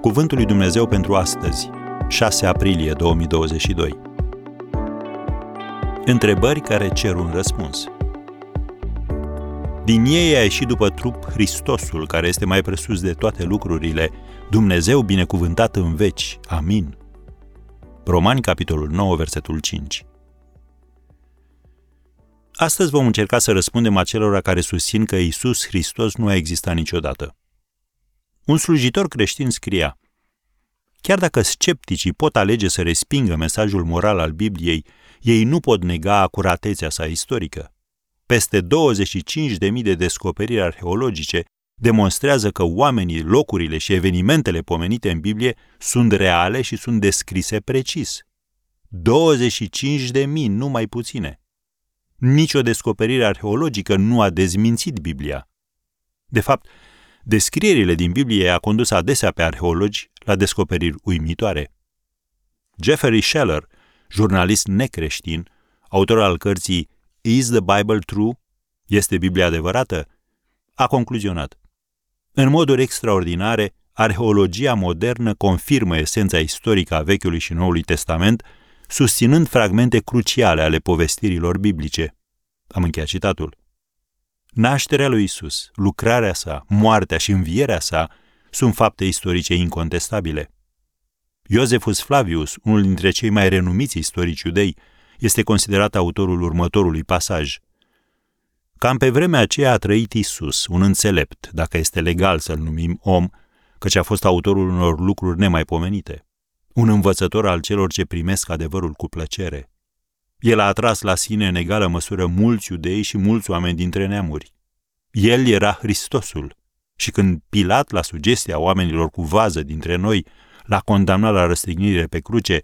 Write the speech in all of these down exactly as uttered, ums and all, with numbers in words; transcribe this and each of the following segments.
Cuvântul lui Dumnezeu pentru astăzi, șase aprilie două mii douăzeci și doi. Întrebări care cer un răspuns. Din ei a ieșit după trup Hristosul, care este mai presus de toate lucrurile, Dumnezeu binecuvântat în veci. Amin. Romani, capitolul nouă, versetul cinci. Astăzi vom încerca să răspundem acelora care susțin că Iisus Hristos nu a existat niciodată. Un slujitor creștin scria: chiar dacă scepticii pot alege să respingă mesajul moral al Bibliei, ei nu pot nega acuratețea sa istorică. Peste douăzeci și cinci de mii de descoperiri arheologice demonstrează că oamenii, locurile și evenimentele pomenite în Biblie sunt reale și sunt descrise precis. douăzeci și cinci de mii, nu mai puține. Nicio descoperire arheologică nu a dezmințit Biblia. De fapt, descrierile din Biblie a condus adesea pe arheologi la descoperiri uimitoare. Jeffrey Scheller, jurnalist necreștin, autor al cărții Is the Bible True? Este Biblia adevărată? A concluzionat: în moduri extraordinare, arheologia modernă confirmă esența istorică a Vechiului și Noului Testament, susținând fragmente cruciale ale povestirilor biblice. Am încheiat citatul. Nașterea lui Isus, lucrarea sa, moartea și învierea sa sunt fapte istorice incontestabile. Iosefus Flavius, unul dintre cei mai renumiți istorici iudei, este considerat autorul următorului pasaj: cam pe vremea aceea a trăit Isus, un înțelept, dacă este legal să-l numim om, căci a fost autorul unor lucruri nemaipomenite, un învățător al celor ce primesc adevărul cu plăcere. El a atras la sine în egală măsură mulți iudei și mulți oameni dintre neamuri. El era Hristosul și când Pilat, la sugestia oamenilor cu vază dintre noi, l-a condamnat la răstignire pe cruce,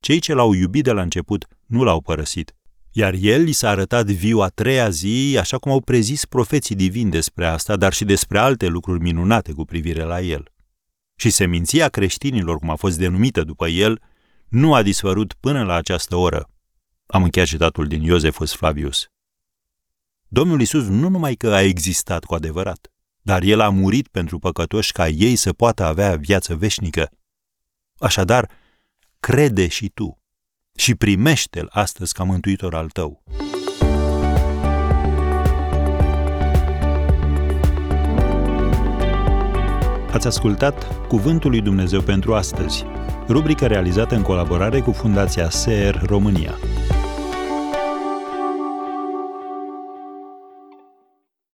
cei ce l-au iubit de la început nu l-au părăsit, iar el li s-a arătat viu a treia zi, așa cum au prezis profeții divini despre asta, dar și despre alte lucruri minunate cu privire la el. Și seminția creștinilor, cum a fost denumită după el, nu a dispărut până la această oră. Am încheiat citatul din Iosefus Flavius. Domnul Iisus nu numai că a existat cu adevărat, dar el a murit pentru păcătoși ca ei să poată avea viață veșnică. Așadar, crede și tu și primește-l astăzi ca mântuitor al tău. Ați ascultat Cuvântul lui Dumnezeu pentru astăzi, rubrica realizată în colaborare cu Fundația S E R România.